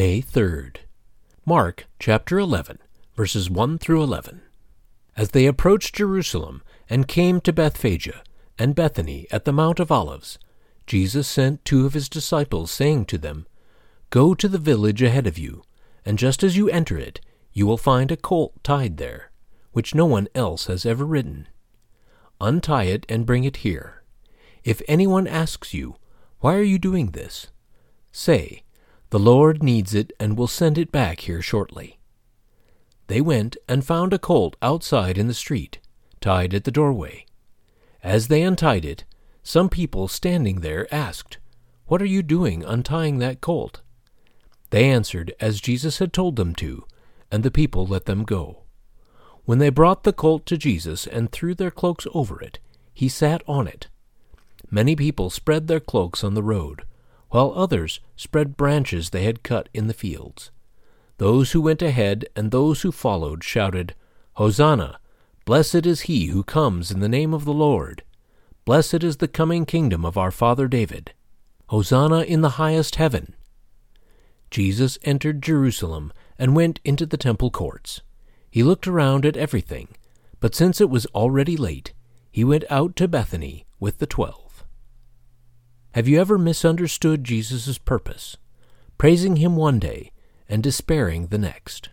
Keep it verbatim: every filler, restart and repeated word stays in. May third. Mark chapter eleven, verses one through eleven. As they approached Jerusalem and came to Bethphage and Bethany at the Mount of Olives, Jesus sent two of his disciples, saying to them, "Go to the village ahead of you, and just as you enter it, you will find a colt tied there, which no one else has ever ridden. Untie it and bring it here. If anyone asks you, 'Why are you doing this?' say, 'The Lord needs it and will send it back here shortly.'" They went and found a colt outside in the street, tied at the doorway. As they untied it, some people standing there asked, "What are you doing untying that colt?" They answered as Jesus had told them to, and the people let them go. When they brought the colt to Jesus and threw their cloaks over it, he sat on it. Many people spread their cloaks on the road, while others spread branches they had cut in the fields. Those who went ahead and those who followed shouted, "Hosanna! Blessed is he who comes in the name of the Lord! Blessed is the coming kingdom of our father David! Hosanna in the highest heaven!" Jesus entered Jerusalem and went into the temple courts. He looked around at everything, but since it was already late, he went out to Bethany with the twelve. Have you ever misunderstood Jesus' purpose, praising him one day and despairing the next?